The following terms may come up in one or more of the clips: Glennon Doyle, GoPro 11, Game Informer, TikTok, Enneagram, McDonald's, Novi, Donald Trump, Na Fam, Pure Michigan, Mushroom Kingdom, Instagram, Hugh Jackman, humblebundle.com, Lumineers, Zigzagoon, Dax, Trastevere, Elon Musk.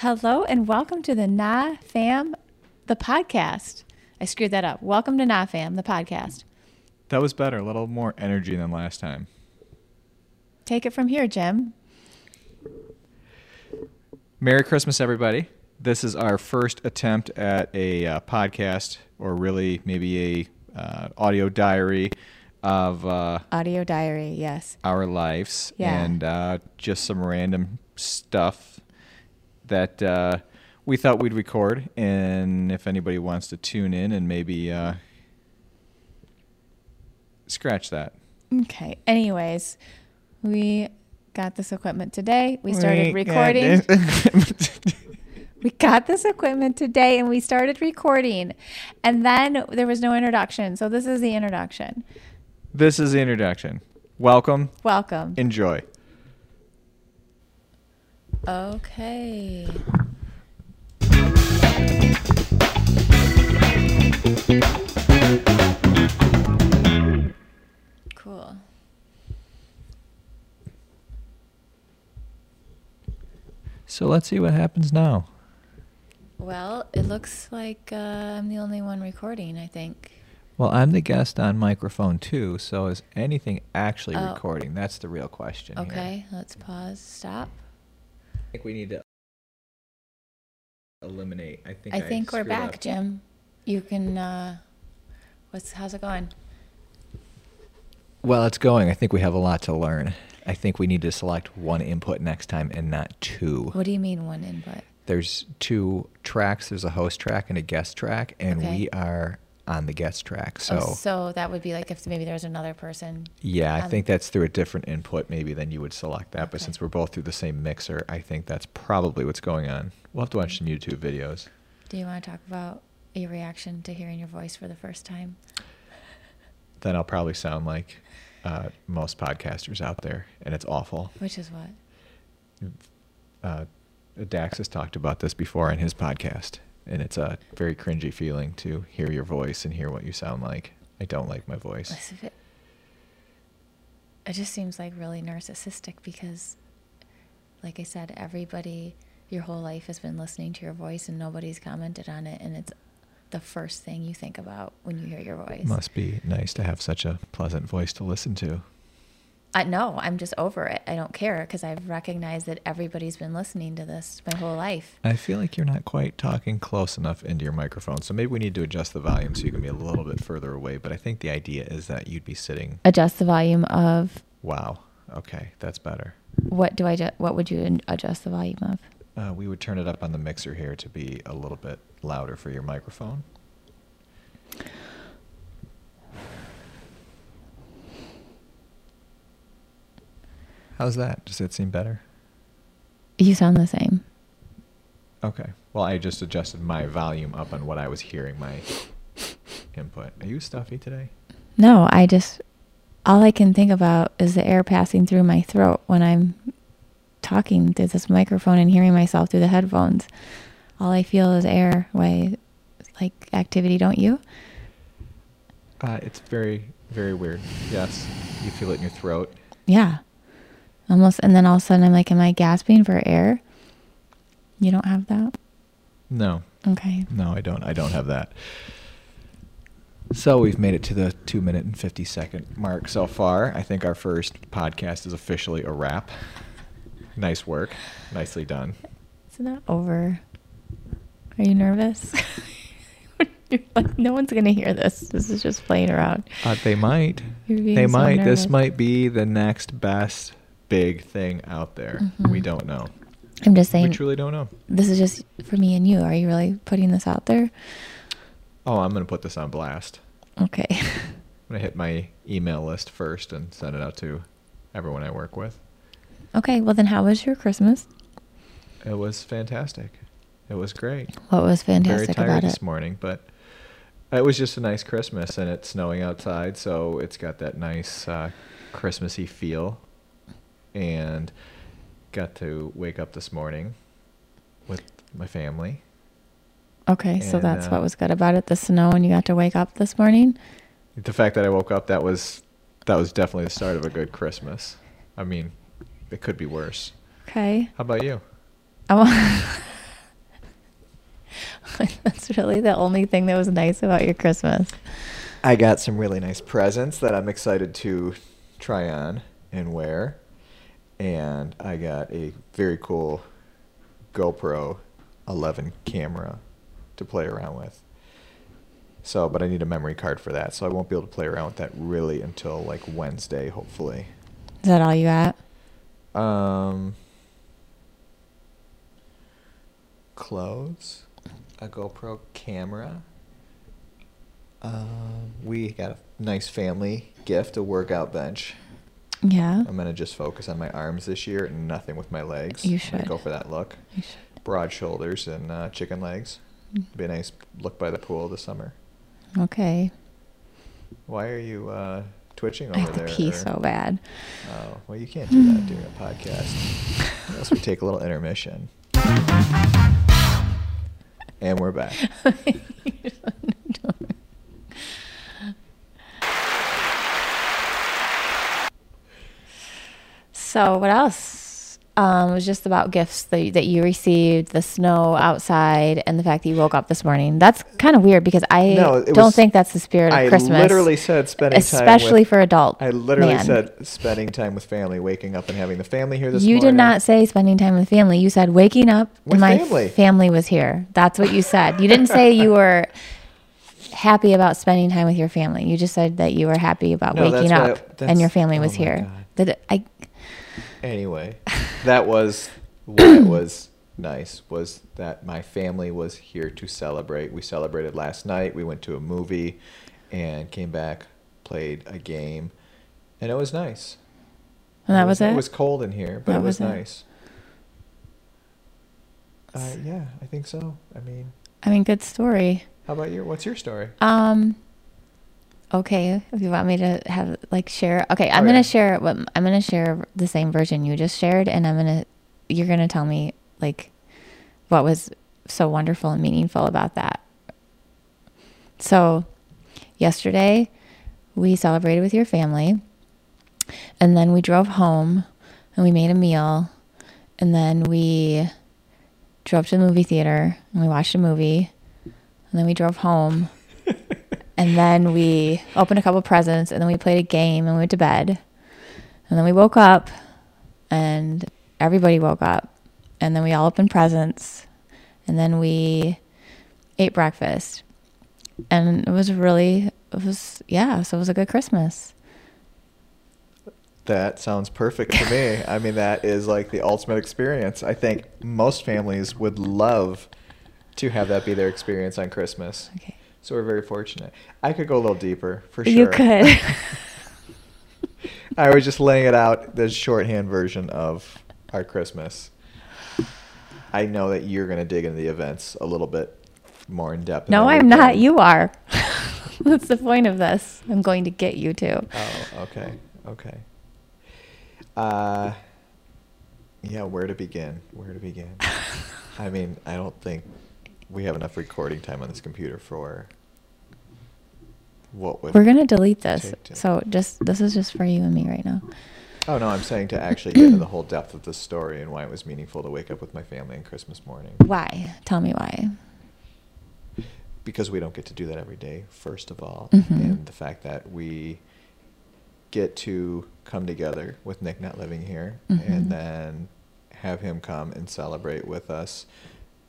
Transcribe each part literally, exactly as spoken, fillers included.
Hello and welcome to the Na Fam, the podcast. I screwed that up. Welcome to Na Fam, the podcast. That was better. A little more energy than last time. Take it from here, Jim. Merry Christmas, everybody. This is our first attempt at a uh, podcast, or really maybe a uh, audio diary of... Uh, audio diary, yes. Our lives. Yeah. And uh, just some random stuff that uh, we thought we'd record, and if anybody wants to tune in and maybe uh, scratch that. Okay. Anyways, we got this equipment today. We started we recording. Got we got this equipment today, and we started recording. And then there was no introduction, so this is the introduction. This is the introduction. Welcome. Welcome. Enjoy. Okay. Cool. So let's see what happens now. Well, it looks like uh, I'm the only one recording, I think. Well, I'm the guest on microphone two, so is anything actually oh. recording? That's the real question. Okay, here. Let's pause, stop. I think we need to eliminate. I think I think I we're back, up. Jim. You can. Uh, what's how's it going? Well, it's going. I think we have a lot to learn. I think we need to select one input next time and not two. What do you mean one input? There's two tracks. There's a host track and a guest track, and okay. we are on the guest track. So, oh, so that would be like if maybe there's another person. Yeah, I think that's through a different input maybe then you would select that. Okay. But since we're both through the same mixer, I think that's probably what's going on. We'll have to watch some YouTube videos. Do you want to talk about your reaction to hearing your voice for the first time? Then I'll probably sound like uh, most podcasters out there, and it's awful. Which is what? Uh, Dax has talked about this before in his podcast. And it's a very cringy feeling to hear your voice and hear what you sound like. I don't like my voice. It just seems like really narcissistic because, like I said, everybody, your whole life has been listening to your voice and nobody's commented on it. And it's the first thing you think about when you hear your voice. Must be nice to have such a pleasant voice to listen to. Uh, no, I'm just over it. I don't care because I've recognized that everybody's been listening to this my whole life. I feel like you're not quite talking close enough into your microphone, so maybe we need to adjust the volume so you can be a little bit further away. But I think the idea is that you'd be sitting. Adjust the volume of. Wow. Okay, that's better. What do I? Ju- what would you adjust the volume of? Uh, we would turn it up on the mixer here to be a little bit louder for your microphone. How's that? Does it seem better? You sound the same. Okay. Well, I just adjusted my volume up on what I was hearing, my input. Are you stuffy today? No, I just, all I can think about is the air passing through my throat when I'm talking through this microphone and hearing myself through the headphones. All I feel is airway, like activity, don't you? Uh, it's very, very weird. Yes. You feel it in your throat. Yeah. Almost, and then all of a sudden I'm like, am I gasping for air? You don't have that? No. Okay. No, I don't. I don't have that. So we've made it to the two minute and fifty second mark so far. I think our first podcast is officially a wrap. Nice work. Nicely done. It's not over. Are you nervous? You're like, no one's going to hear this. This is just playing around. Uh, they might. You're being they so might. Nervous. This might be the next best big thing out there. Mm-hmm. We don't know. I'm just saying. We truly don't know. This is just for me and you. Are you really putting this out there? Oh, I'm going to put this on blast. Okay. I'm going to hit my email list first and send it out to everyone I work with. Okay. Well, then how was your Christmas? It was fantastic. It was great. What was fantastic about it? Very tired this morning, but it was just a nice Christmas, and it's snowing outside, so it's got that nice uh, Christmassy feel. And got to wake up this morning with my family. Okay, and so that's uh, what was good about it, the snow, and you got to wake up this morning? The fact that I woke up, that was that was definitely the start of a good Christmas. I mean, it could be worse. Okay. How about you? Oh, really the only thing that was nice about your Christmas. I got some really nice presents that I'm excited to try on and wear. And I got a very cool GoPro eleven camera to play around with. So, but I need a memory card for that, so I won't be able to play around with that really until like Wednesday, hopefully. Is that all you got? Um, clothes, a GoPro camera. Um, we got a nice family gift, a workout bench. Yeah. I'm gonna just focus on my arms this year and nothing with my legs. You should. I'm gonna go for that look. You should. Broad shoulders and uh, chicken legs. Be a nice look by the pool this summer. Okay. Why are you uh, twitching over there? I have to there, pee or? so bad. Oh, well, you can't do that during a podcast. Unless we take a little intermission. And we're back. So what else? Um, it was just about gifts that, that you received, the snow outside, and the fact that you woke up this morning. That's kind of weird because I no, don't was, think that's the spirit of I Christmas. I literally said spending especially time especially for adult I literally man. said spending time with family, waking up and having the family here this you morning. You did not say spending time with family. You said waking up with and my family. family was here. That's what you said. You didn't say you were happy about spending time with your family. You just said that you were happy about no, waking up I, and your family was oh here. That I... Anyway, that was what was nice, was that my family was here to celebrate. We celebrated last night. We went to a movie and came back, played a game, and it was nice. And that it was, was it? It was cold in here, but that it was, was it? nice. Uh, yeah, I think so. I mean... I mean, good story. How about your... What's your story? Um... Okay, if you want me to have like share, okay, I'm oh, gonna yeah. share what I'm gonna share the same version you just shared, and I'm gonna you're gonna tell me like what was so wonderful and meaningful about that. So, yesterday we celebrated with your family, and then we drove home, and we made a meal, and then we drove to the movie theater and we watched a movie, and then we drove home. And then we opened a couple presents, and then we played a game, and we went to bed. And then we woke up, and everybody woke up. And then we all opened presents, and then we ate breakfast. And it was really, it was, yeah, so it was a good Christmas. That sounds perfect to me. I mean, that is like the ultimate experience. I think most families would love to have that be their experience on Christmas. Okay. So we're very fortunate. I could go a little deeper, for sure. You could. I was just laying it out, the shorthand version of our Christmas. I know that you're going to dig into the events a little bit more in depth. No, I'm not. You are. That's the point of this. I'm going to get you to. Oh, okay. Okay. Uh, yeah, where to begin? Where to begin? I mean, I don't think we have enough recording time on this computer for what would we're gonna delete this. To... So just this is just for you and me right now. Oh no, I'm saying to actually get into the whole depth of the story and why it was meaningful to wake up with my family on Christmas morning. Why? Tell me why. Because we don't get to do that every day, first of all, mm-hmm. and the fact that we get to come together with Nick not living here, mm-hmm. and then have him come and celebrate with us.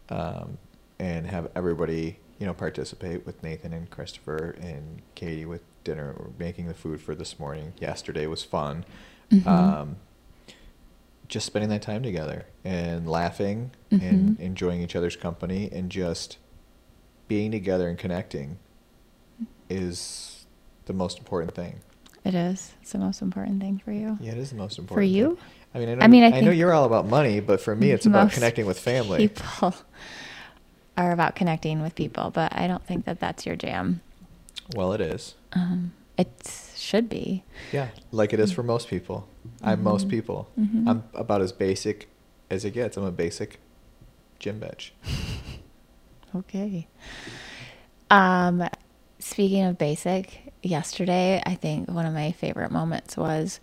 Um, and have everybody, you know, participate with Nathan and Christopher and Katie with dinner. We're making the food for this morning. Yesterday was fun. Mm-hmm. Um, just spending that time together and laughing mm-hmm. and enjoying each other's company and just being together and connecting is the most important thing. It is. It's the most important thing for you. Yeah, it is the most important. For you? Thing. I mean, I, I, mean, I, I know you're all about money, but for me, it's about connecting with family. People are about connecting with people, but I don't think that that's your jam. Well, it is. Um, it should be. Yeah, like it is for most people. Mm-hmm. I'm most people. Mm-hmm. I'm about as basic as it gets. I'm a basic gym bitch. Okay. Um, speaking of basic, yesterday, I think one of my favorite moments was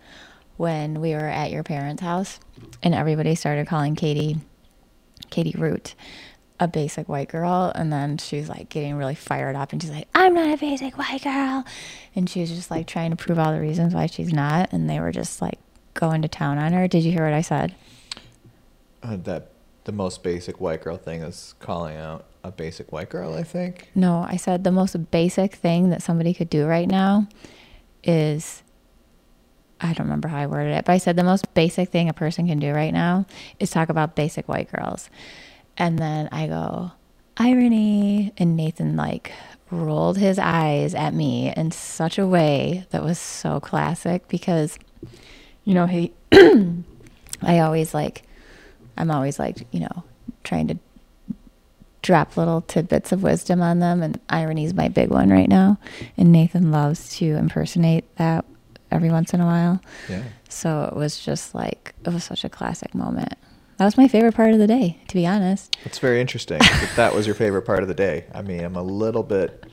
when we were at your parents' house and everybody started calling Katie, Katie Root. a basic white girl, and then she's like getting really fired up and she's like, I'm not a basic white girl, and she was just like trying to prove all the reasons why she's not, and they were just like going to town on her. Did you hear what I said? Uh, that the most basic white girl thing is calling out a basic white girl, I think. No, I said the most basic thing that somebody could do right now is, I don't remember how I worded it, but I said the most basic thing a person can do right now is talk about basic white girls. And then I go, irony. And Nathan like rolled his eyes at me in such a way that was so classic, because, you know, he, I always like, I'm always like, you know, trying to drop little tidbits of wisdom on them. And irony is my big one right now. And Nathan loves to impersonate that every once in a while. Yeah. So it was just like, it was such a classic moment. That was my favorite part of the day, to be honest. It's very interesting that that was your favorite part of the day. I mean, I'm a little bit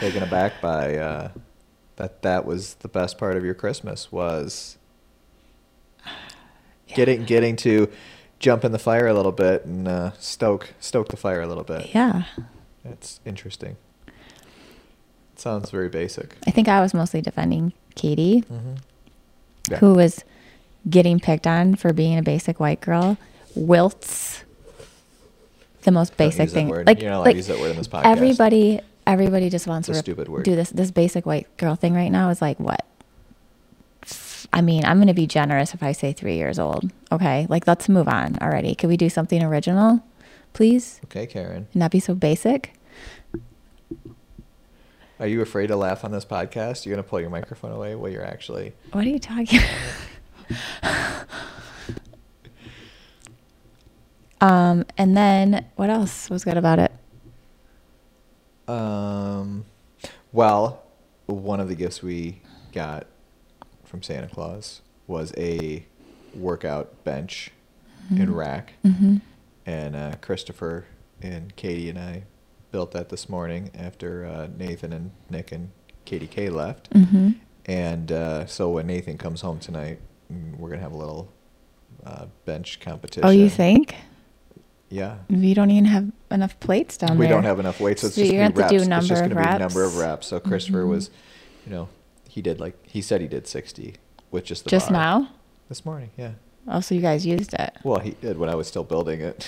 taken aback by uh, that that was the best part of your Christmas, was yeah. getting getting to jump in the fire a little bit and uh, stoke stoke the fire a little bit. Yeah. That's interesting. It sounds very basic. I think I was mostly defending Katie, mm-hmm. yeah. who was getting picked on for being a basic white girl. Wilts the most basic thing. Like, you're not allowed like to use that word in this podcast. Everybody, everybody just wants it's to stupid word. do this. This basic white girl thing right now is like what? I mean, I'm going to be generous if I say three years old. Okay, like let's move on already. Can we do something original, please? Okay, Karen. Not be so basic. Are you afraid to laugh on this podcast? You're going to pull your microphone away while you're actually. What are you talking about? um and then what else was good about it? Um well, one of the gifts we got from Santa Claus was a workout bench mm-hmm. and rack mm-hmm. and uh Christopher and Katie and I built that this morning after uh Nathan and Nick and Katie K left mm-hmm. and uh so when Nathan comes home tonight, we're going to have a little uh, bench competition. Oh, you think? Yeah. We don't even have enough plates down we there. We don't have enough weights. So it's so just going to do number it's just of reps. Be number of reps. So Christopher mm-hmm. was, you know, he did like, he said he did sixty with just the Just bar. now? This morning, yeah. Oh, so you guys used it. Well, he did when I was still building it.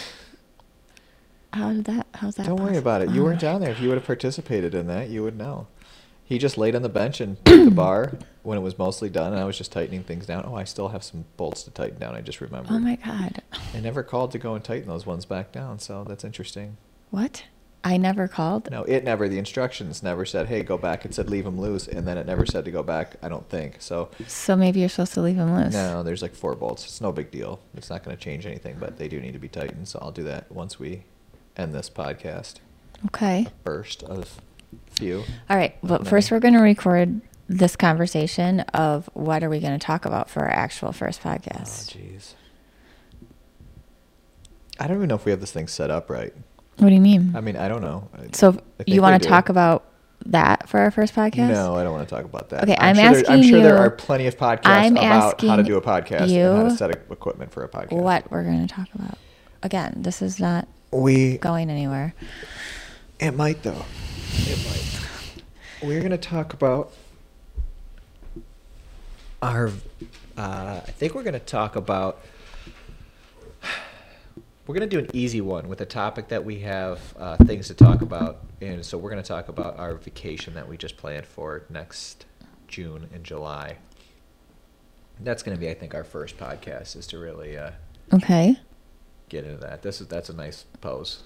How did that, how's that Don't possible? worry about it. You oh weren't down there. If you would have participated in that, you would know. He just laid on the bench and took the bar when it was mostly done, and I was just tightening things down. Oh, I still have some bolts to tighten down. I just remembered. Oh, my God. I never called to go and tighten those ones back down, so that's interesting. What? I never called? No, it never. The instructions never said, hey, go back. It said leave them loose, and then it never said to go back, I don't think. So So maybe you're supposed to leave them loose. No, there's like four bolts. It's no big deal. It's not going to change anything, but they do need to be tightened, so I'll do that once we end this podcast. Okay. The first of... Few. All right, but okay. First we're going to record this conversation of what are we going to talk about for our actual first podcast. Oh, jeez. I don't even know if we have this thing set up right. What do you mean? I mean, I don't know. So you want to talk about that for our first podcast? No, I don't want to talk about that. Okay, I'm, I'm sure asking there, I'm sure you, there are plenty of podcasts I'm about how to do a podcast and how to set equipment for a podcast. What we're going to talk about. Again, this is not we, going anywhere. It might, though. It might. We're going to talk about our, uh, I think we're going to talk about, we're going to do an easy one with a topic that we have uh, things to talk about. And so we're going to talk about our vacation that we just planned for next June and July. That's going to be, I think, our first podcast, is to really uh, okay. get into that. This is That's a nice pose.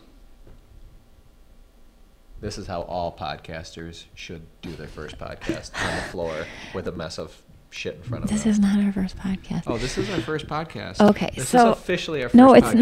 This is how all podcasters should do their first podcast, on the floor with a mess of shit in front of them. This is not our first podcast. Oh, this is our first podcast. Okay, this so... This is officially our first podcast. No, it's podcast.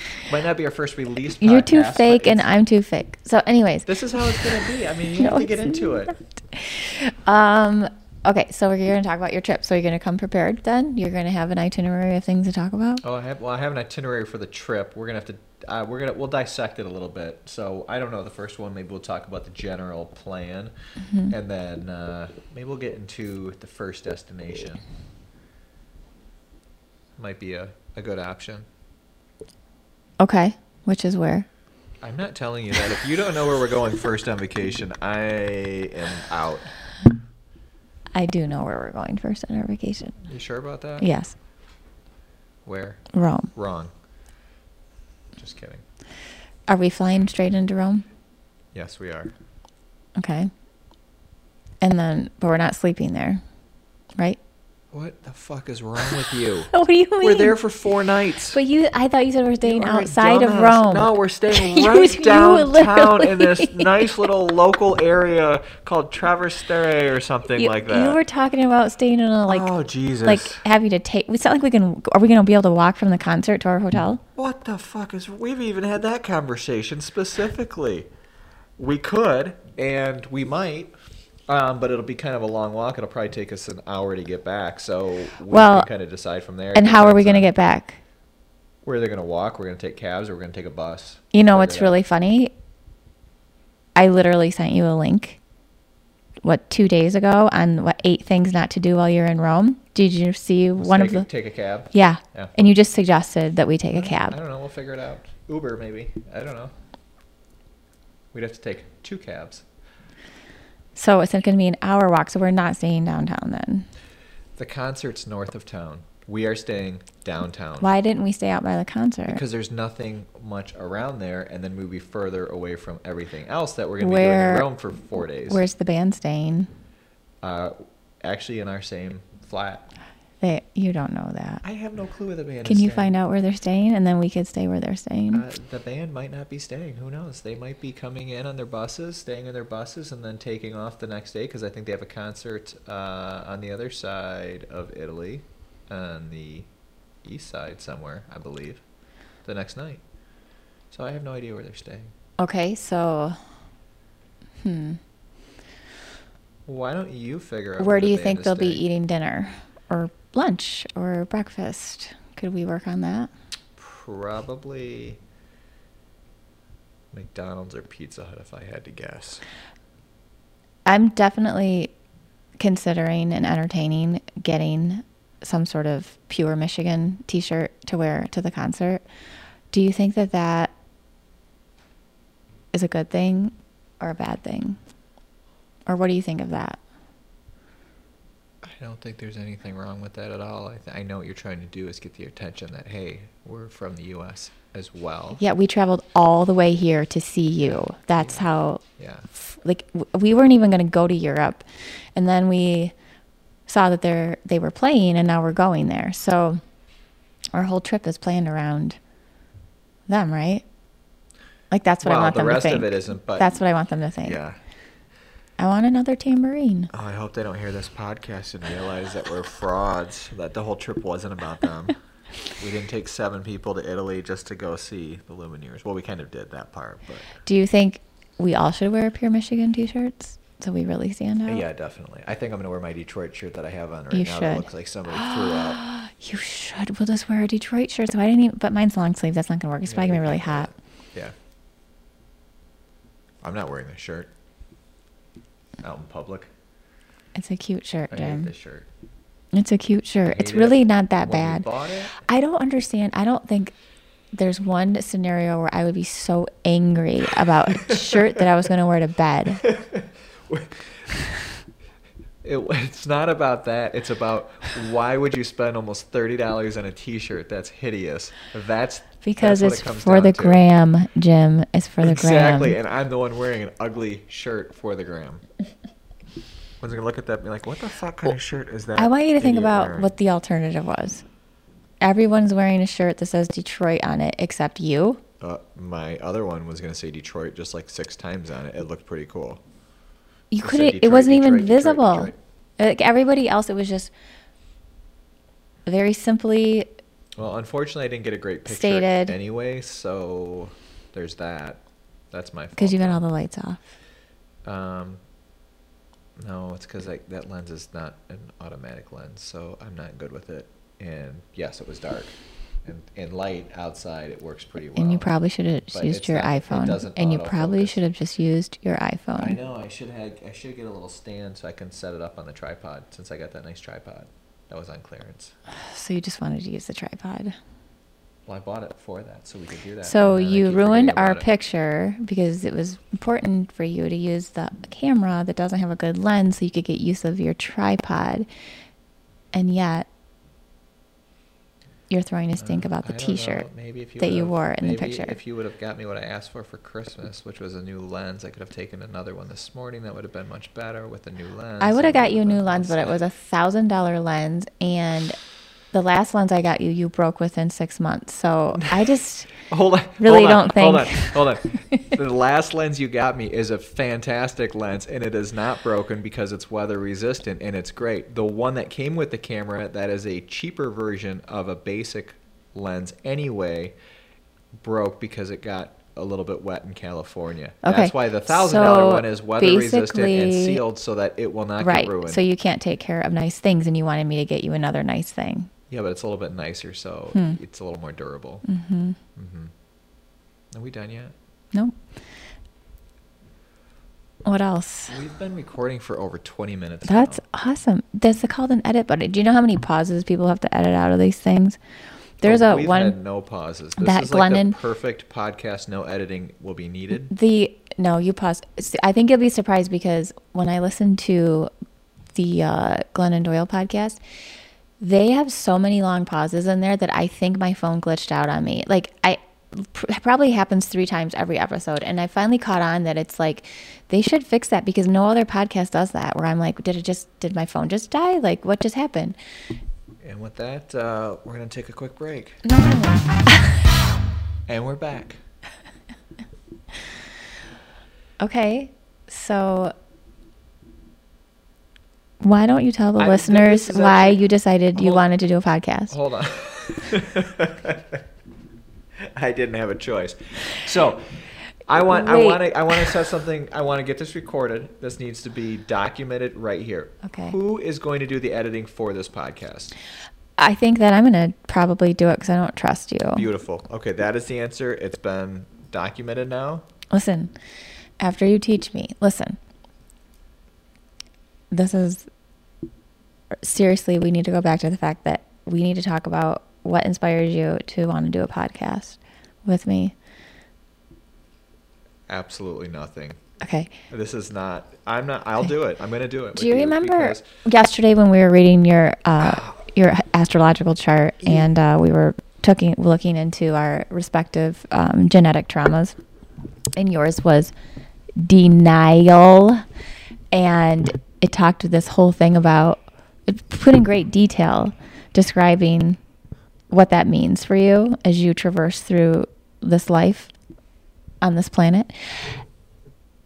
not. Might not be our first released podcast. You're too fake and I'm too fake. So anyways... This is how it's going to be. I mean, you no, have to get into not. it. Um. Okay, so we're going to talk about your trip. So you're going to come prepared then? You're going to have an itinerary of things to talk about? Oh, I have, well, I have an itinerary for the trip. We're going to have to... Uh, we're gonna we'll dissect it a little bit. So I don't know. The first one, maybe we'll talk about the general plan, mm-hmm. and then uh, maybe we'll get into the first destination. Might be a, a good option. Okay, which is where? I'm not telling you that. If you don't know where we're going first on vacation, I am out. I do know where we're going first on our vacation. You sure about that? Yes. Where? Rome. Wrong. Just kidding. Are we flying straight into Rome? Yes, we are. Okay. And then, but we're not sleeping there, right? What the fuck is wrong with you? What do you mean? We're there for four nights. But you, I thought you said we're staying outside of Rome. No, we're staying right you, downtown you in this nice little local area called Trastevere or something you, like that. You were talking about staying in a like, oh Jesus, like having to take. It's not like we can. Are we going to be able to walk from the concert to our hotel? What the fuck is? We've even had that conversation specifically. We could, and we might. Um, but it'll be kind of a long walk. It'll probably take us an hour to get back. So we well, can kind of decide from there. And how are we going to get back? We're either going to walk, we're going to take cabs, or we're going to take a bus. You know what's really funny? I literally sent you a link, what, two days ago on what eight things not to do while you're in Rome. Did you see one of the... Take a cab? Yeah. yeah. And you just suggested that we take a cab. I don't know. We'll figure it out. Uber, maybe. I don't know. We'd have to take two cabs. So it's going to be an hour walk, so we're not staying downtown then. The concert's north of town. We are staying downtown. Why didn't we stay out by the concert? Because there's nothing much around there, and then we'll be further away from everything else that we're going to be doing in Rome for four days. Where's the band staying? Uh, actually in our same flat. They, you don't know that. I have no clue where the band Can is you staying. Find out where they're staying, and then we could stay where they're staying? Uh, the band might not be staying. Who knows? They might be coming in on their buses, staying in their buses, and then taking off the next day, because I think they have a concert uh, on the other side of Italy, on the east side somewhere, I believe, the next night. So I have no idea where they're staying. Okay, so... Hmm. Why don't you figure out where, where do you think they'll staying? Be eating dinner? Or lunch or breakfast. Could we work on that? Probably McDonald's or Pizza Hut if I had to guess. I'm definitely considering and entertaining getting some sort of Pure Michigan t-shirt to wear to the concert. Do you think that that is a good thing or a bad thing? Or what do you think of that? I don't think there's anything wrong with that at all. I, th- I know what you're trying to do is get the attention that, hey, we're from the U S as well. Yeah, we traveled all the way here to see you. That's yeah. how, yeah. F- like, w- we weren't even going to go to Europe. And then we saw that they're, they were playing, and now we're going there. So our whole trip is planned around them, right? Like, that's what well, I want the them to think. Well, the rest of it isn't, but... That's what I want them to think. Yeah. I want another tambourine. Oh, I hope they don't hear this podcast and realize that we're frauds, that the whole trip wasn't about them. We didn't take seven people to Italy just to go see the Lumineers. Well, we kind of did that part. But. Do you think we all should wear Pure Michigan t-shirts so we really stand out? Yeah, definitely. I think I'm going to wear my Detroit shirt that I have on right you now should. That looks like somebody threw up. You should. We'll just wear a Detroit shirt. So I didn't even, but mine's long sleeve. That's not going to work. It's yeah, probably going to be really hot. Yeah. I'm not wearing this shirt. Out in public. It's a cute shirt, Jim. I hate this shirt. It's a cute shirt. It's really it. Not that when bad. It, I don't understand. I don't think there's one scenario where I would be so angry about a shirt that I was going to wear to bed. it, it's not about that. It's about why would you spend almost thirty dollars on a t-shirt that's hideous? That's Because That's it's it for the to. gram, Jim. It's for the exactly. gram. Exactly, and I'm the one wearing an ugly shirt for the gram. One's going to look at that and be like, what the fuck kind well, of shirt is that? I want you to think about wearing? What the alternative was. Everyone's wearing a shirt that says Detroit on it except you. Uh, my other one was going to say Detroit just like six times on it. It looked pretty cool. You it couldn't. Detroit, it wasn't Detroit, even Detroit, visible. Detroit, Detroit. Like everybody else, it was just very simply... Well, unfortunately, I didn't get a great picture Stated. anyway, so there's that. That's my fault. Because you got all the lights off. Um, no, it's because that lens is not an automatic lens, so I'm not good with it. And yes, it was dark. And, and light outside, it works pretty well. And you probably should have just used your not, iPhone. And you probably should have just used your iPhone. I know. I should have. I should get a little stand so I can set it up on the tripod since I got that nice tripod. That was on clearance. So you just wanted to use the tripod. Well, I bought it for that so we could do that. So you ruined our picture because it was important for you to use the camera that doesn't have a good lens so you could get use of your tripod. And yet you're throwing a stink uh, about the t-shirt that you wore in the picture. Maybe if you would have got me what I asked for for Christmas, which was a new lens, I could have taken another one this morning. That would have been much better with a new lens. I would have got you a new lens, but it was a one thousand dollar lens, and the last lens I got you, you broke within six months. So I just hold on, really hold on, don't think. Hold on, hold on. The last lens you got me is a fantastic lens, and it is not broken because it's weather resistant, and it's great. The one that came with the camera, that is a cheaper version of a basic lens anyway, broke because it got a little bit wet in California. Okay. That's why the one thousand dollar so one is weather resistant and sealed so that it will not right, get ruined. So you can't take care of nice things, and you wanted me to get you another nice thing. Yeah, but it's a little bit nicer, so hmm. it's a little more durable. Mm-hmm. Mm-hmm. Are we done yet? No. What else? We've been recording for over twenty minutes That's now. Awesome. That's called an edit button. Do you know how many pauses people have to edit out of these things? There's oh, a we've one. Had no pauses. This that is like Glennon, the perfect podcast. No editing will be needed. The no, you pause. I think you'll be surprised because when I listened to the uh, Glennon Doyle podcast, they have so many long pauses in there that I think my phone glitched out on me. Like I pr- probably happens three times every episode. And I finally caught on that it's like, they should fix that because no other podcast does that where I'm like, did it just, did my phone just die? Like what just happened? And with that, uh, we're going to take a quick break. No, no, no. And we're back. Okay. So why don't you tell the I listeners why actually, you decided you hold, wanted to do a podcast? Hold on. I didn't have a choice. So I want Wait. I want to I want to set something. I want to get this recorded. This needs to be documented right here. Okay. Who is going to do the editing for this podcast? I think that I'm going to probably do it because I don't trust you. Beautiful. Okay, that is the answer. It's been documented now. Listen, after you teach me, listen. This is seriously, we need to go back to the fact that we need to talk about what inspires you to want to do a podcast with me. Absolutely nothing. Okay. This is not, I'm not, I'll okay. do it. I'm going to do it. Do you remember yesterday when we were reading your, uh, your astrological chart and, uh, we were talking, looking into our respective, um, genetic traumas, and yours was denial. And it talked this whole thing about, it put in great detail, describing what that means for you as you traverse through this life on this planet.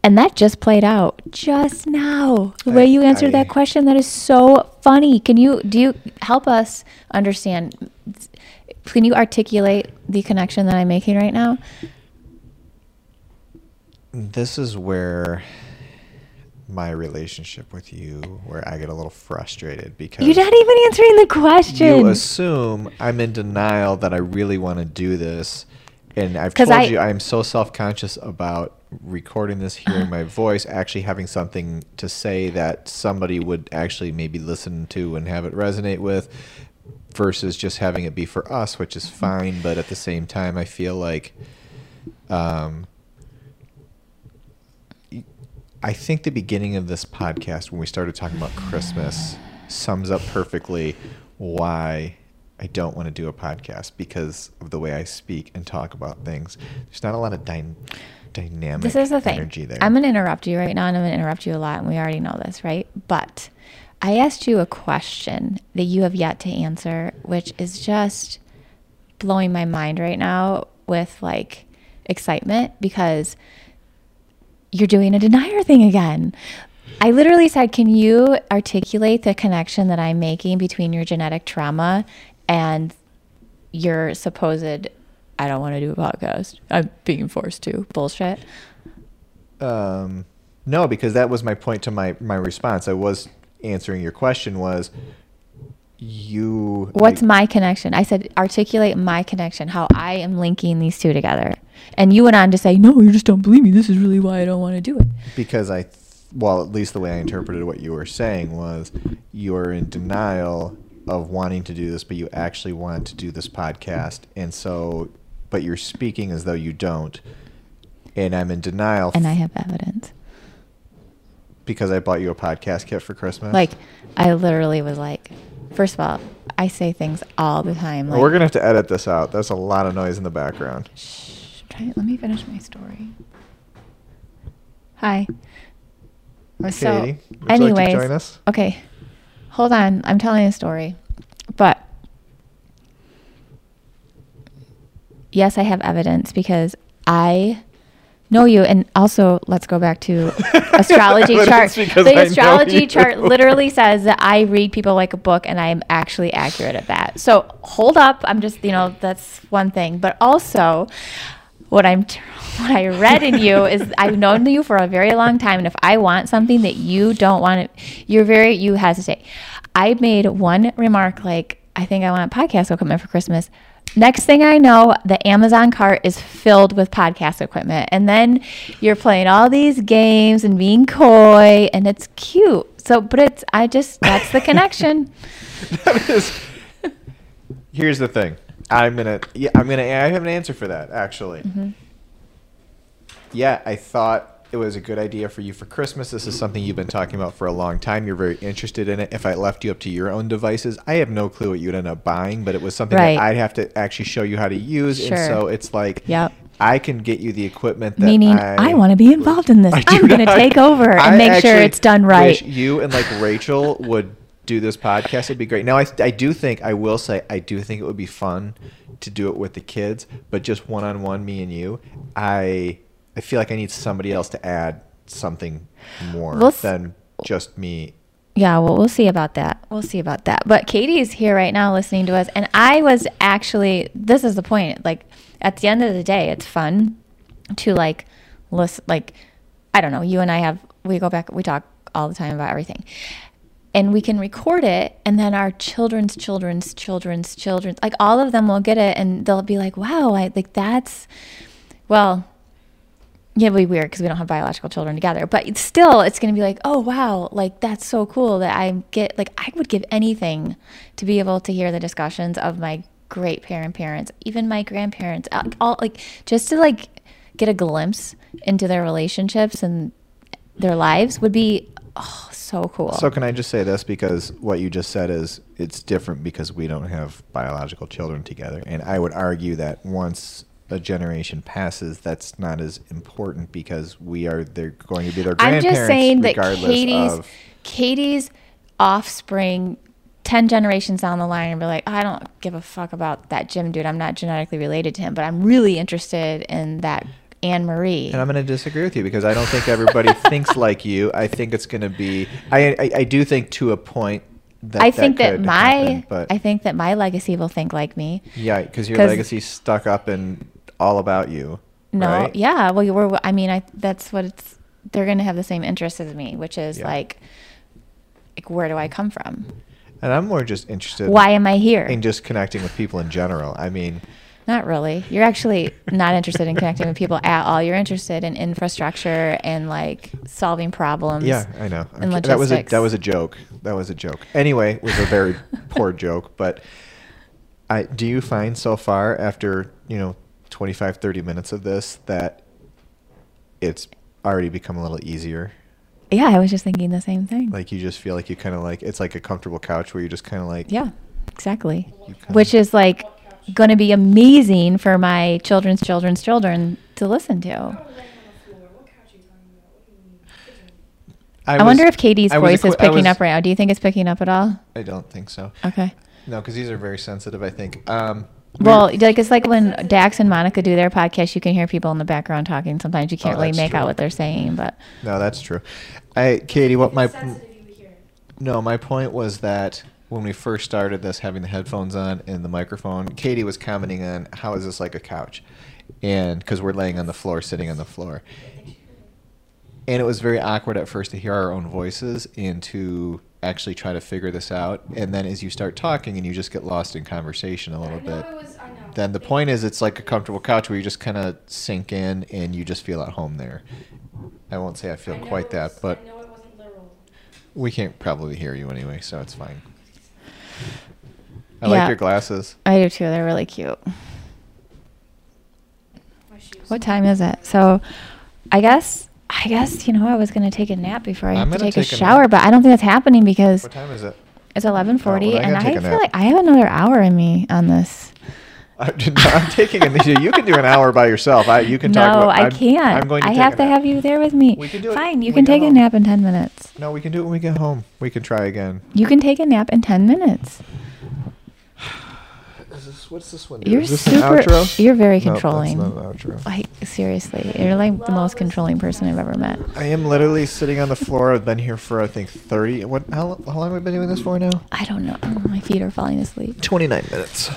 And that just played out just now. The I, way you answered I, that question, that is so funny. Can you, do you help us understand? Can you articulate the connection that I'm making right now? This is where my relationship with you, where I get a little frustrated because you're not even answering the question. You assume I'm in denial that I really want to do this, and I've told I, you I'm so self-conscious about recording this, hearing uh, my voice, actually having something to say that somebody would actually maybe listen to and have it resonate with, versus just having it be for us, which is fine. But at the same time, I feel like um I think the beginning of this podcast, when we started talking about Christmas, sums up perfectly why I don't want to do a podcast, because of the way I speak and talk about things. There's not a lot of dy- dynamic this is the thing. Energy there. I'm going to interrupt you right now, and I'm going to interrupt you a lot, and we already know this, right? But I asked you a question that you have yet to answer, which is just blowing my mind right now with like excitement, because you're doing a denier thing again. I literally said, can you articulate the connection that I'm making between your genetic trauma and your supposed, I don't want to do a podcast, I'm being forced to, bullshit? Um, no, because that was my point to my, my response. I was answering your question was, you... What's like, my connection? I said, articulate my connection, how I am linking these two together. And you went on to say, no, you just don't believe me. This is really why I don't want to do it. Because I, th- well, at least the way I interpreted what you were saying was, you're in denial of wanting to do this, but you actually want to do this podcast. And so, but you're speaking as though you don't. And I'm in denial. And I have evidence. Because I bought you a podcast kit for Christmas. Like, I literally was like, first of all, I say things all the time. Like, we're going to have to edit this out. That's a lot of noise in the background. Shh. Try, let me finish my story. Hi. Katie, so, would you anyways, like to join us? Okay. Hold on. I'm telling a story. But, yes, I have evidence because I... know you. And also, let's go back to astrology chart. The I astrology chart literally says that I read people like a book, and I'm actually accurate at that. So hold up. I'm just, you know, that's one thing. But also, what I'm t- what I read in you is I've known you for a very long time, and if I want something that you don't want, it, you're very you hesitate. I made one remark like, I think I want a podcast equipment for Christmas. Next thing I know, the Amazon cart is filled with podcast equipment. And then you're playing all these games and being coy, and it's cute. So, but it's, I just, that's the connection. That is, here's the thing. I'm going to, yeah, I'm going to, I have an answer for that, actually. Mm-hmm. Yeah, I thought it was a good idea for you for Christmas. This is something you've been talking about for a long time. You're very interested in it. If I left you up to your own devices, I have no clue what you'd end up buying, but it was something right. that I'd have to actually show you how to use. Sure. And so it's like, yep. I can get you the equipment that Meaning, I, I want to be involved in this. I'm going to take over and I make sure it's done right. Wish you and like Rachel would do this podcast. It'd be great. Now, I, I do think, I will say, I do think it would be fun to do it with the kids, but just one-on-one, me and you, I, I feel like I need somebody else to add something more we'll than just me. Yeah, well, we'll see about that. We'll see about that. But Katie is here right now listening to us, and I was actually, this is the point, like, at the end of the day, it's fun to, like, listen, like, I don't know, you and I have, we go back, we talk all the time about everything. And we can record it, and then our children's children's children's children's, like, all of them will get it, and they'll be like, wow, I like, that's, well... yeah, it'll be weird because we don't have biological children together. But it's still, it's going to be like, oh, wow, like, that's so cool that I get, like, I would give anything to be able to hear the discussions of my great parent-parents, even my grandparents, all, like, just to, like, get a glimpse into their relationships and their lives would be, oh, so cool. So can I just say this? Because what you just said is it's different because we don't have biological children together. And I would argue that once... a generation passes, that's not as important because we are they're going to be their grandparents. I'm just saying that Katie's of... Katie's offspring ten generations down the line and be like, oh, I don't give a fuck about that Jim dude. I'm not genetically related to him, but I'm really interested in that Anne Marie. And I'm going to disagree with you because I don't think everybody thinks like you. I think it's going to be. I, I I do think to a point. That, I that think that my happen, but... I think that my legacy will think like me. Yeah, because your legacy's stuck up and. All about you. No, right? Yeah. Well, you were. I mean, I. That's what it's. They're going to have the same interests as me, which is yeah. like, like, where do I come from? And I'm more just interested. Why am I here? In just connecting with people in general. I mean, not really. You're actually not interested in connecting with people at all. You're interested in infrastructure and like solving problems. Yeah, I know. And okay. That was a that was a joke. That was a joke. Anyway, it was a very poor joke. But I do you find so far after you know. twenty-five, thirty minutes of this that it's already become a little easier? Yeah, I was just thinking the same thing. Like you just feel like you kind of like, it's like a comfortable couch where you're just kind of like. Yeah, exactly. Which is like going to be amazing for my children's children's children to listen to. I, was, I wonder if Katie's voice equi- is picking was, up right now. Do you think it's picking up at all? I don't think so. Okay. No, because these are very sensitive, I think. Um, Well, like it's like when Dax and Monica do their podcast, you can hear people in the background talking. Sometimes you can't oh, really make true. out what they're saying, but no, that's true. I, Katie, what my no, my point was that when we first started this, having the headphones on and the microphone, Katie was commenting on how is this like a couch, and because we're laying on the floor, sitting on the floor, and it was very awkward at first to hear our own voices and to. Actually try to figure this out, and then as you start talking and you just get lost in conversation a little bit, was, then the point is it's like a comfortable couch where you just kind of sink in and you just feel at home there. I won't say I feel I quite was, that, but I know it wasn't literal. We can't probably hear you anyway, so it's fine. I yeah. like your glasses. I do too. They're really cute. What time is it? So I guess, I guess, you know, I was going to take a nap before I have to take, take a, a shower, nap. But I don't think that's happening because. What time is it? It's eleven forty, oh, and I feel like I have another hour in me on this. I'm, I'm taking a nap. You can do an hour by yourself. I You can no, talk about No, I I'm, can't. I'm going to I have to have you there with me. We can do Fine, it you can take home. a nap in ten minutes. No, we can do it when we get home. We can try again. You can take a nap in ten minutes. Is this, what's this one? You're Is this super, an outro? You're very controlling. No, that's not an outro. Like, seriously, you're like the most controlling person I've ever met. I am literally sitting on the floor. I've been here for, I think, thirty. What? How, how long have we been doing this for now? I don't know. My feet are falling asleep. twenty-nine minutes.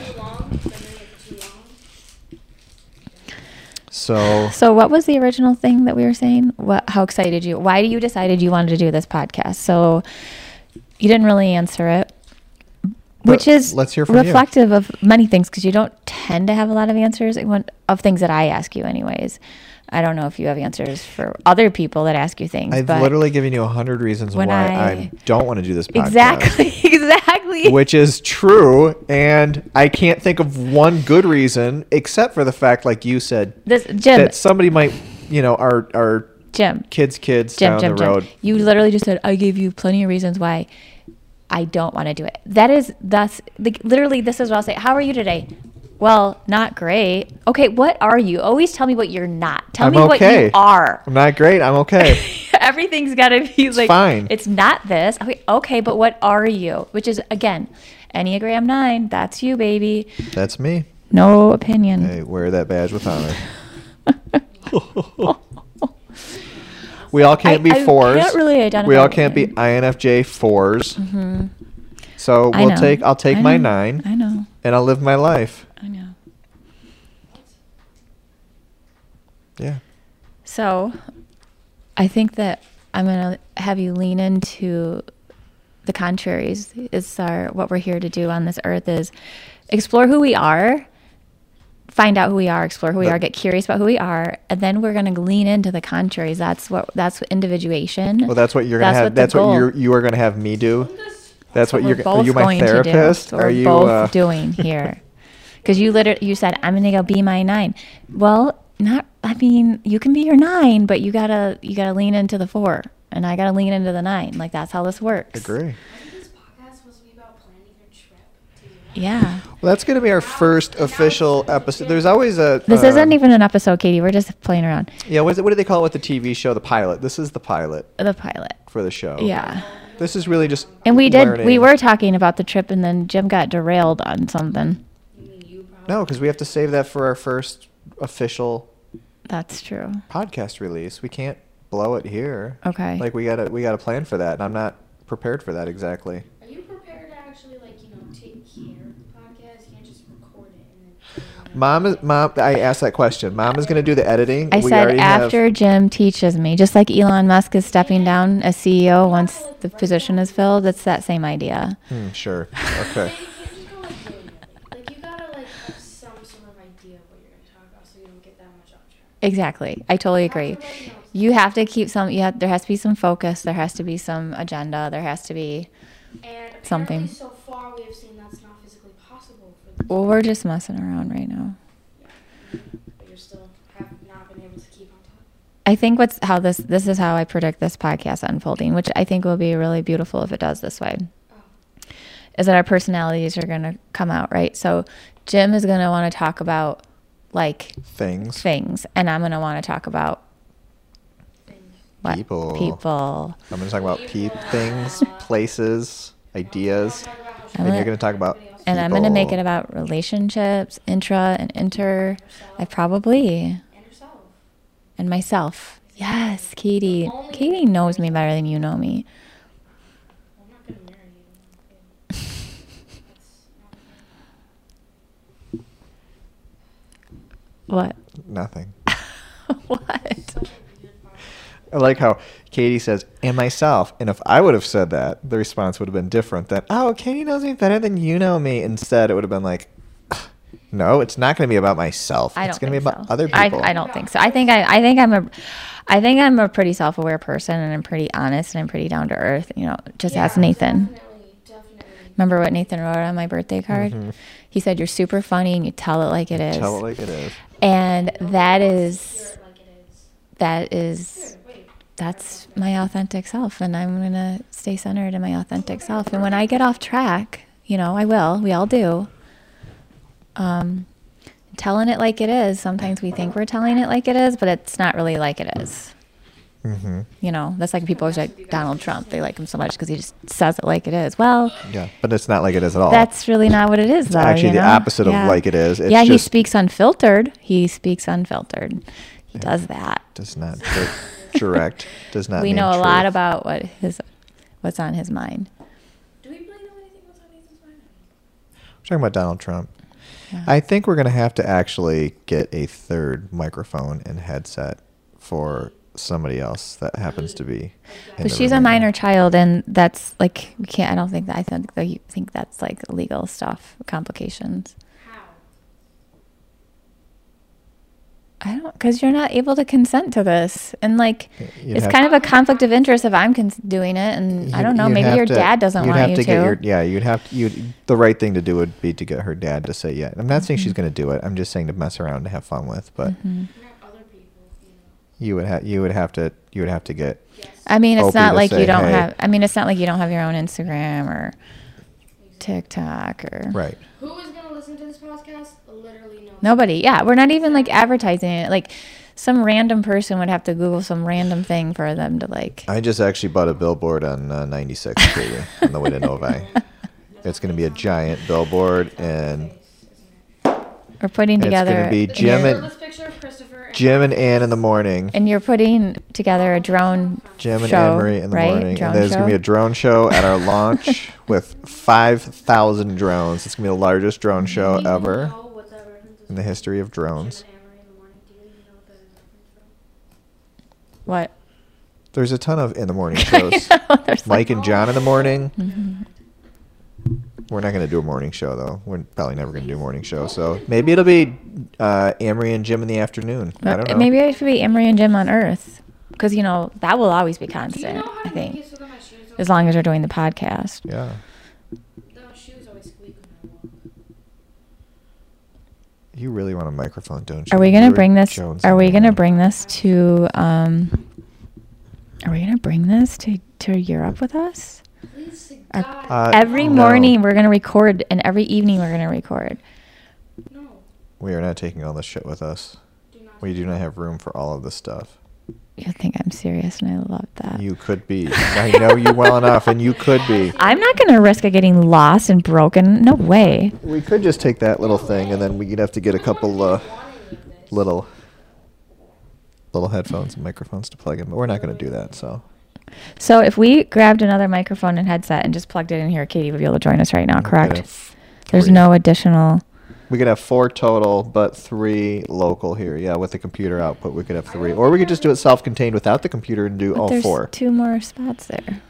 So, so what was the original thing that we were saying? What? How excited you? Why do you decided you wanted to do this podcast? So you didn't really answer it. But Which is let's hear from reflective you. of many things, because you don't tend to have a lot of answers of things that I ask you anyways. I don't know if you have answers for other people that ask you things. I've but literally given you one hundred reasons why I, I don't want to do this podcast. Exactly, exactly. Which is true, and I can't think of one good reason, except for the fact, like you said, this, Jim, that somebody might, you know, our, our Jim, kids' kids Jim, down Jim, the road. Jim. You literally just said, I gave you plenty of reasons why I don't want to do it. That is, that's like, literally, this is what I'll say. How are you today? Well, not great. Okay, what are you? Always tell me what you're not. Tell I'm me okay. what you are. I'm not great. I'm okay. Everything's got to be it's like, fine. It's not this. Okay, okay, but what are you? Which is, again, Enneagram nine. That's you, baby. That's me. No opinion. Hey, wear that badge with honor. We all can't I, be I fours. Can't really identify we all can't be I N F J fours. Mm-hmm. So we'll take. I'll take my nine. I know. And I'll live my life. I know. Yeah. So, I think that I'm gonna have you lean into the contraries. It's our what we're here to do on this earth is explore who we are. Find out who we are, explore who we are, get curious about who we are, and then we're going to lean into the contraries. That's what that's what individuation. Well, that's what you're going to have. That's what you you are going to have me do. That's what you're. Are you my therapist? Are you both doing here? Because you literally you said I'm going to go be my nine. Well, not. I mean, you can be your nine, but you gotta you gotta lean into the four, and I gotta lean into the nine. Like that's how this works. Agree. Yeah. Well, that's going to be our first official episode. There's always a... This um, isn't even an episode, Katie. We're just playing around. Yeah. What, is it, what do they call it with the T V show? The pilot. This is the pilot. The pilot. For the show. Yeah. This is really just And we learning. did... We were talking about the trip, and then Jim got derailed on something. No, because we have to save that for our first official... That's true. ...podcast release. We can't blow it here. Okay. Like, we gotta, we gotta plan for that, and I'm not prepared for that exactly. Are you prepared to actually, like, you know, take care? Mom is mom. I asked that question. Mom is going to do the editing. I we said after have... Jim teaches me, just like Elon Musk is stepping down as C E O once the position is filled. It's that same idea. Hmm, sure. Okay. Like you gotta like have some sort of idea of what you're going to talk about, so you don't get that much off track. Exactly. I totally agree. You have to keep some. You have, there has to be some focus. There has to be some agenda. There has to be and something. So far, we have seen that's not. Well, we're just messing around right now. Yeah. But you're still have not been able to keep on top. I think what's how this this is how I predict this podcast unfolding, which I think will be really beautiful if it does this way. Oh. Is that our personalities are going to come out, right? So Jim is going to want to talk about like things, things, and I'm going to want to talk about things. What? People. People. I'm going to talk about pe- things, places, ideas, and, and you're going to talk about. And people. I'm going to make it about relationships, intra and inter. Yourself. I probably. And yourself. And myself. Yes, Katie. Only Katie knows me better than you know me. I'm not going to marry you. What? Nothing. What? I like how Katie says, and myself. And if I would have said that, the response would have been different than, oh, Katie knows me better than you know me. Instead, it would have been like, no, it's not going to be about myself. I don't it's going to be about so. other people. I, I don't think so. I think, I, I think I'm a, I think I'm a pretty self-aware person, and I'm pretty honest, and I'm pretty down to earth, you know, just yeah, ask Nathan. Definitely, definitely. Remember what Nathan wrote on my birthday card? Mm-hmm. He said, you're super funny and you tell it like it is. Tell it like it is. And that is, that is, that's my authentic self. And I'm going to stay centered in my authentic self. And when I get off track, you know, I will, we all do. Um, telling it like it is. Sometimes we think we're telling it like it is, but it's not really like it is. Mm-hmm. You know, that's like people always like Donald Trump. They like him so much because he just says it like it is. Well, yeah, but it's not like it is at all. That's really not what it is, though. It's actually you know? the opposite yeah. of like it is. It's yeah, just, he speaks unfiltered. He speaks unfiltered. He yeah, does that. Does not direct. Does not. We know a truth. lot about what his, what's on his mind. Do we really know anything what's on his mind? I'm talking about Donald Trump. Yeah. I think we're gonna have to actually get a third microphone and headset for somebody else that happens to be. But she's a minor child, and that's like we can't. I don't think that. I think that you think that's like legal stuff complications. How? I don't, because you're not able to consent to this, and like you'd it's kind to, of a conflict of interest if I'm cons- doing it, and you, I don't know. Maybe your to, dad doesn't want have you to. to. Get your, yeah, you'd have to. You'd, the right thing to do would be to get her dad to say yeah. And I'm not mm-hmm. saying she's going to do it. I'm just saying to mess around to have fun with, but. Mm-hmm. You would have you would have to you would have to get. I mean, it's not like say, you don't hey. have. I mean, it's not like you don't have your own Instagram or TikTok or. Right. Who is going to listen to this podcast? Literally nobody. Nobody. Yeah, we're not even like advertising it. Like, some random person would have to Google some random thing for them to like. I just actually bought a billboard on uh, ninety-sixth Street on the way to Novi. It's going to be a giant billboard, and we're putting and together. It's going to be Jim and. Jim and Ann in the morning. And you're putting together a drone Jim show. Jim and Anne-Marie in the right? morning. Drone and there's going to be a drone show at our launch with five thousand drones. It's going to be the largest drone show ever in the history of drones. What? There's a ton of in the morning shows. know, Mike like, and John in the morning. Mm-hmm. We're not going to do a morning show, though. We're probably never going to do a morning show. So maybe it'll be uh, Amory and Jim in the afternoon. I don't know. Maybe it should be Amory and Jim on Earth. Because, you know, that will always be constant, you know I think. As long as we're doing the podcast. Yeah. Those shoes always squeak when I walk. You really want a microphone, don't you? Are we going to bring this Are we going to bring this to um Are we going to bring this to to Europe with us? Uh, every morning no. we're going to record, and every evening we're going to record. No. We are not taking all this shit with us. Do not we do not have room for all of this stuff. You think I'm serious, and I love that. You could be. I know you well enough, and you could be. I'm not going to risk it getting lost and broken. No way. We could just take that little thing, and then we'd have to get a couple uh, little little headphones and microphones to plug in, but we're not going to do that, so... So if we grabbed another microphone and headset and just plugged it in here, Katie would be able to join us right now, correct? There's no additional. We could have four total, but three local here. Yeah, with the computer output, we could have three. Or we could just do it self-contained without the computer and do but all there's four. There's two more spots there.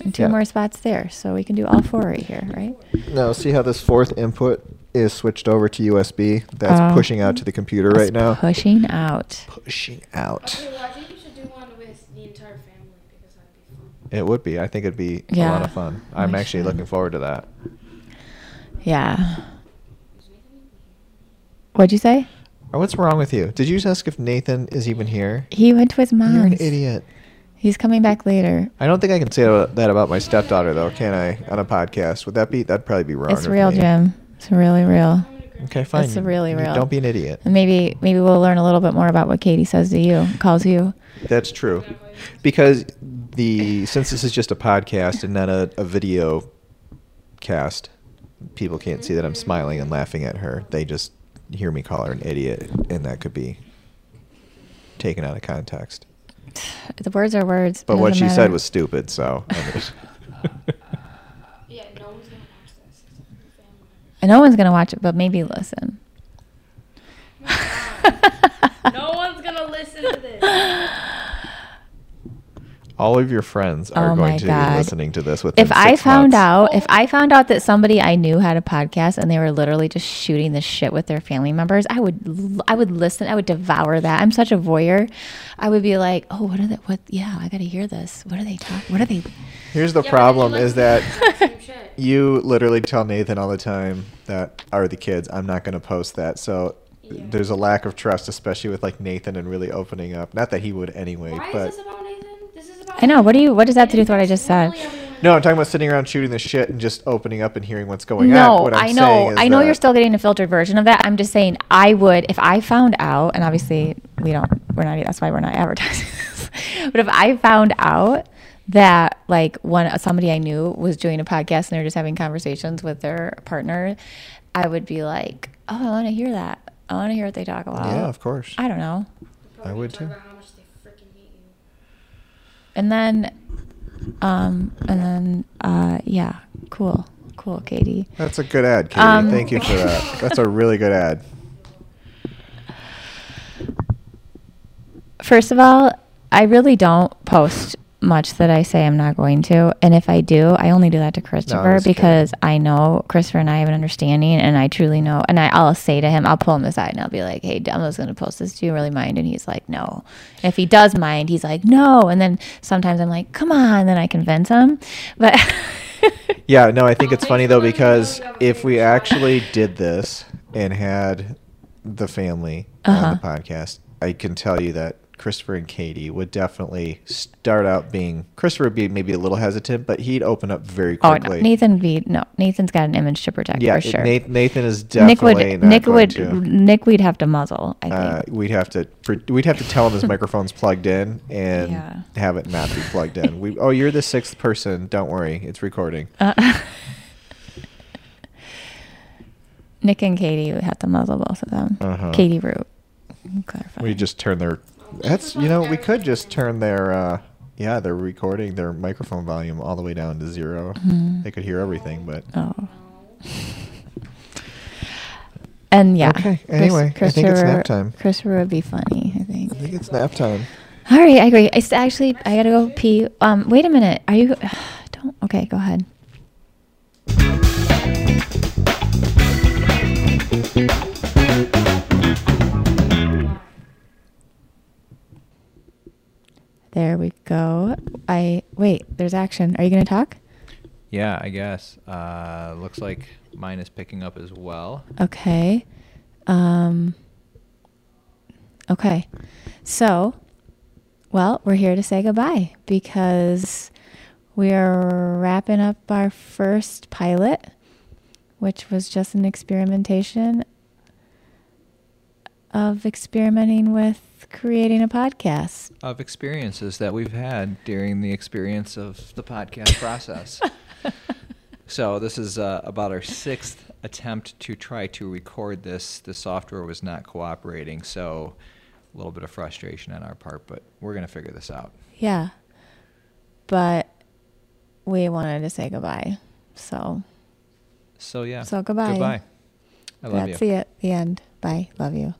And two yeah. more spots there. So we can do all four right here, right? No, see how this fourth input is switched over to U S B? That's um, pushing out to the computer right now. Pushing out. Pushing out. Okay, well, I think you should do one with the entire family. It would be. I think it'd be yeah. a lot of fun. I'm actually should. looking forward to that. Yeah. What'd you say? Oh, what's wrong with you? Did you just ask if Nathan is even here? He went to his mom's. You're an idiot. He's coming back later. I don't think I can say that about my stepdaughter, though, can I? On a podcast. Would that be? That'd probably be wrong. It's real, me. Jim. It's really real. Okay, fine. It's really real. Don't be an idiot. And maybe, maybe we'll learn a little bit more about what Katie says to you, calls you. That's true. Because... The since this is just a podcast and not a, a video cast, people can't see that I'm smiling and laughing at her. They just hear me call her an idiot, and that could be taken out of context. The words are words. But what she matter. said was stupid, so. Yeah, no one's going to watch this. And no one's going to watch it, but maybe listen. No one's going to listen to this. all of your friends are oh going to God. be listening to this within if six I found months. out if I found out that somebody I knew had a podcast and they were literally just shooting the shit with their family members, I would I would listen. I would devour that. I'm such a voyeur. I would be like, oh, what are they? What? Yeah, I got to hear this. What are they talking? What are they? Here's the yeah, problem is that you literally tell Nathan all the time that are the kids. I'm not going to post that. So. Yeah. There's a lack of trust, especially with like Nathan and really opening up. Not that he would anyway. Why but is this about Nathan? This is about I know. What do you? What does that have to do with what I just said? No, I'm talking about sitting around shooting the shit and just opening up and hearing what's going no, on. No, I know. I know you're still getting a filtered version of that. I'm just saying I would if I found out, and obviously we don't. We're not. That's why we're not advertising this. But if I found out that like one somebody I knew was doing a podcast and they're just having conversations with their partner, I would be like, oh, I want to hear that. I want to hear what they talk about. Yeah, of course. I don't know. I would too. How much they freaking hate you. And then, um, and then, uh, yeah, cool, cool, Katie. That's a good ad, Katie. Um, Thank you for that. That's a really good ad. First of all, I really don't post much that I say I'm not going to, and if I do, I only do that to Christopher no, because kidding. I know Christopher and I have an understanding, and I truly know, and I, I'll say to him, I'll pull him aside and I'll be like, hey, I'm just going to post this, do you really mind? And he's like, no. And if he does mind, he's like, no. And then sometimes I'm like, come on, and then I convince him. But yeah, no, I think it's funny though, because if we actually did this and had the family uh-huh. on the podcast, I can tell you that Christopher and Katie would definitely start out being, Christopher would be maybe a little hesitant, but he'd open up very quickly. Oh, no. Nathan be, no, Nathan's got an image to protect yeah, for sure. Yeah, Nathan is definitely Nick would, not Nick going would, to. Nick we'd have to muzzle, I think. Uh, we'd, have to, we'd have to tell him his microphone's plugged in and yeah. have it not be plugged in. We, oh, you're the sixth person. Don't worry. It's recording. Uh, Nick and Katie would have to muzzle both of them. Uh-huh. Katie Root. Clarify. We just turn their... That's, you know, we could just turn their, uh, yeah, they're recording their microphone volume all the way down to zero. Mm-hmm. They could hear everything, but. Oh. And yeah. Okay. Anyway, Chris, I think it's nap time. Christopher would be funny, I think. I think it's nap time. All right. I agree. It's actually, I got to go pee. Um, wait a minute. Are you, don't, okay, go ahead. There we go. I wait, there's action. Are you going to talk? Yeah, I guess. Uh, looks like mine is picking up as well. Okay. Um, okay. So, well, we're here to say goodbye because we are wrapping up our first pilot, which was just an experimentation of experimenting with creating a podcast of experiences that we've had during the experience of the podcast process. So this is uh, about our sixth attempt to try to record this. The software was not cooperating, so a little bit of frustration on our part, but we're going to figure this out. Yeah, but we wanted to say goodbye. So so yeah. So goodbye. Goodbye. I love That's you. That's it. The end. Bye. Love you.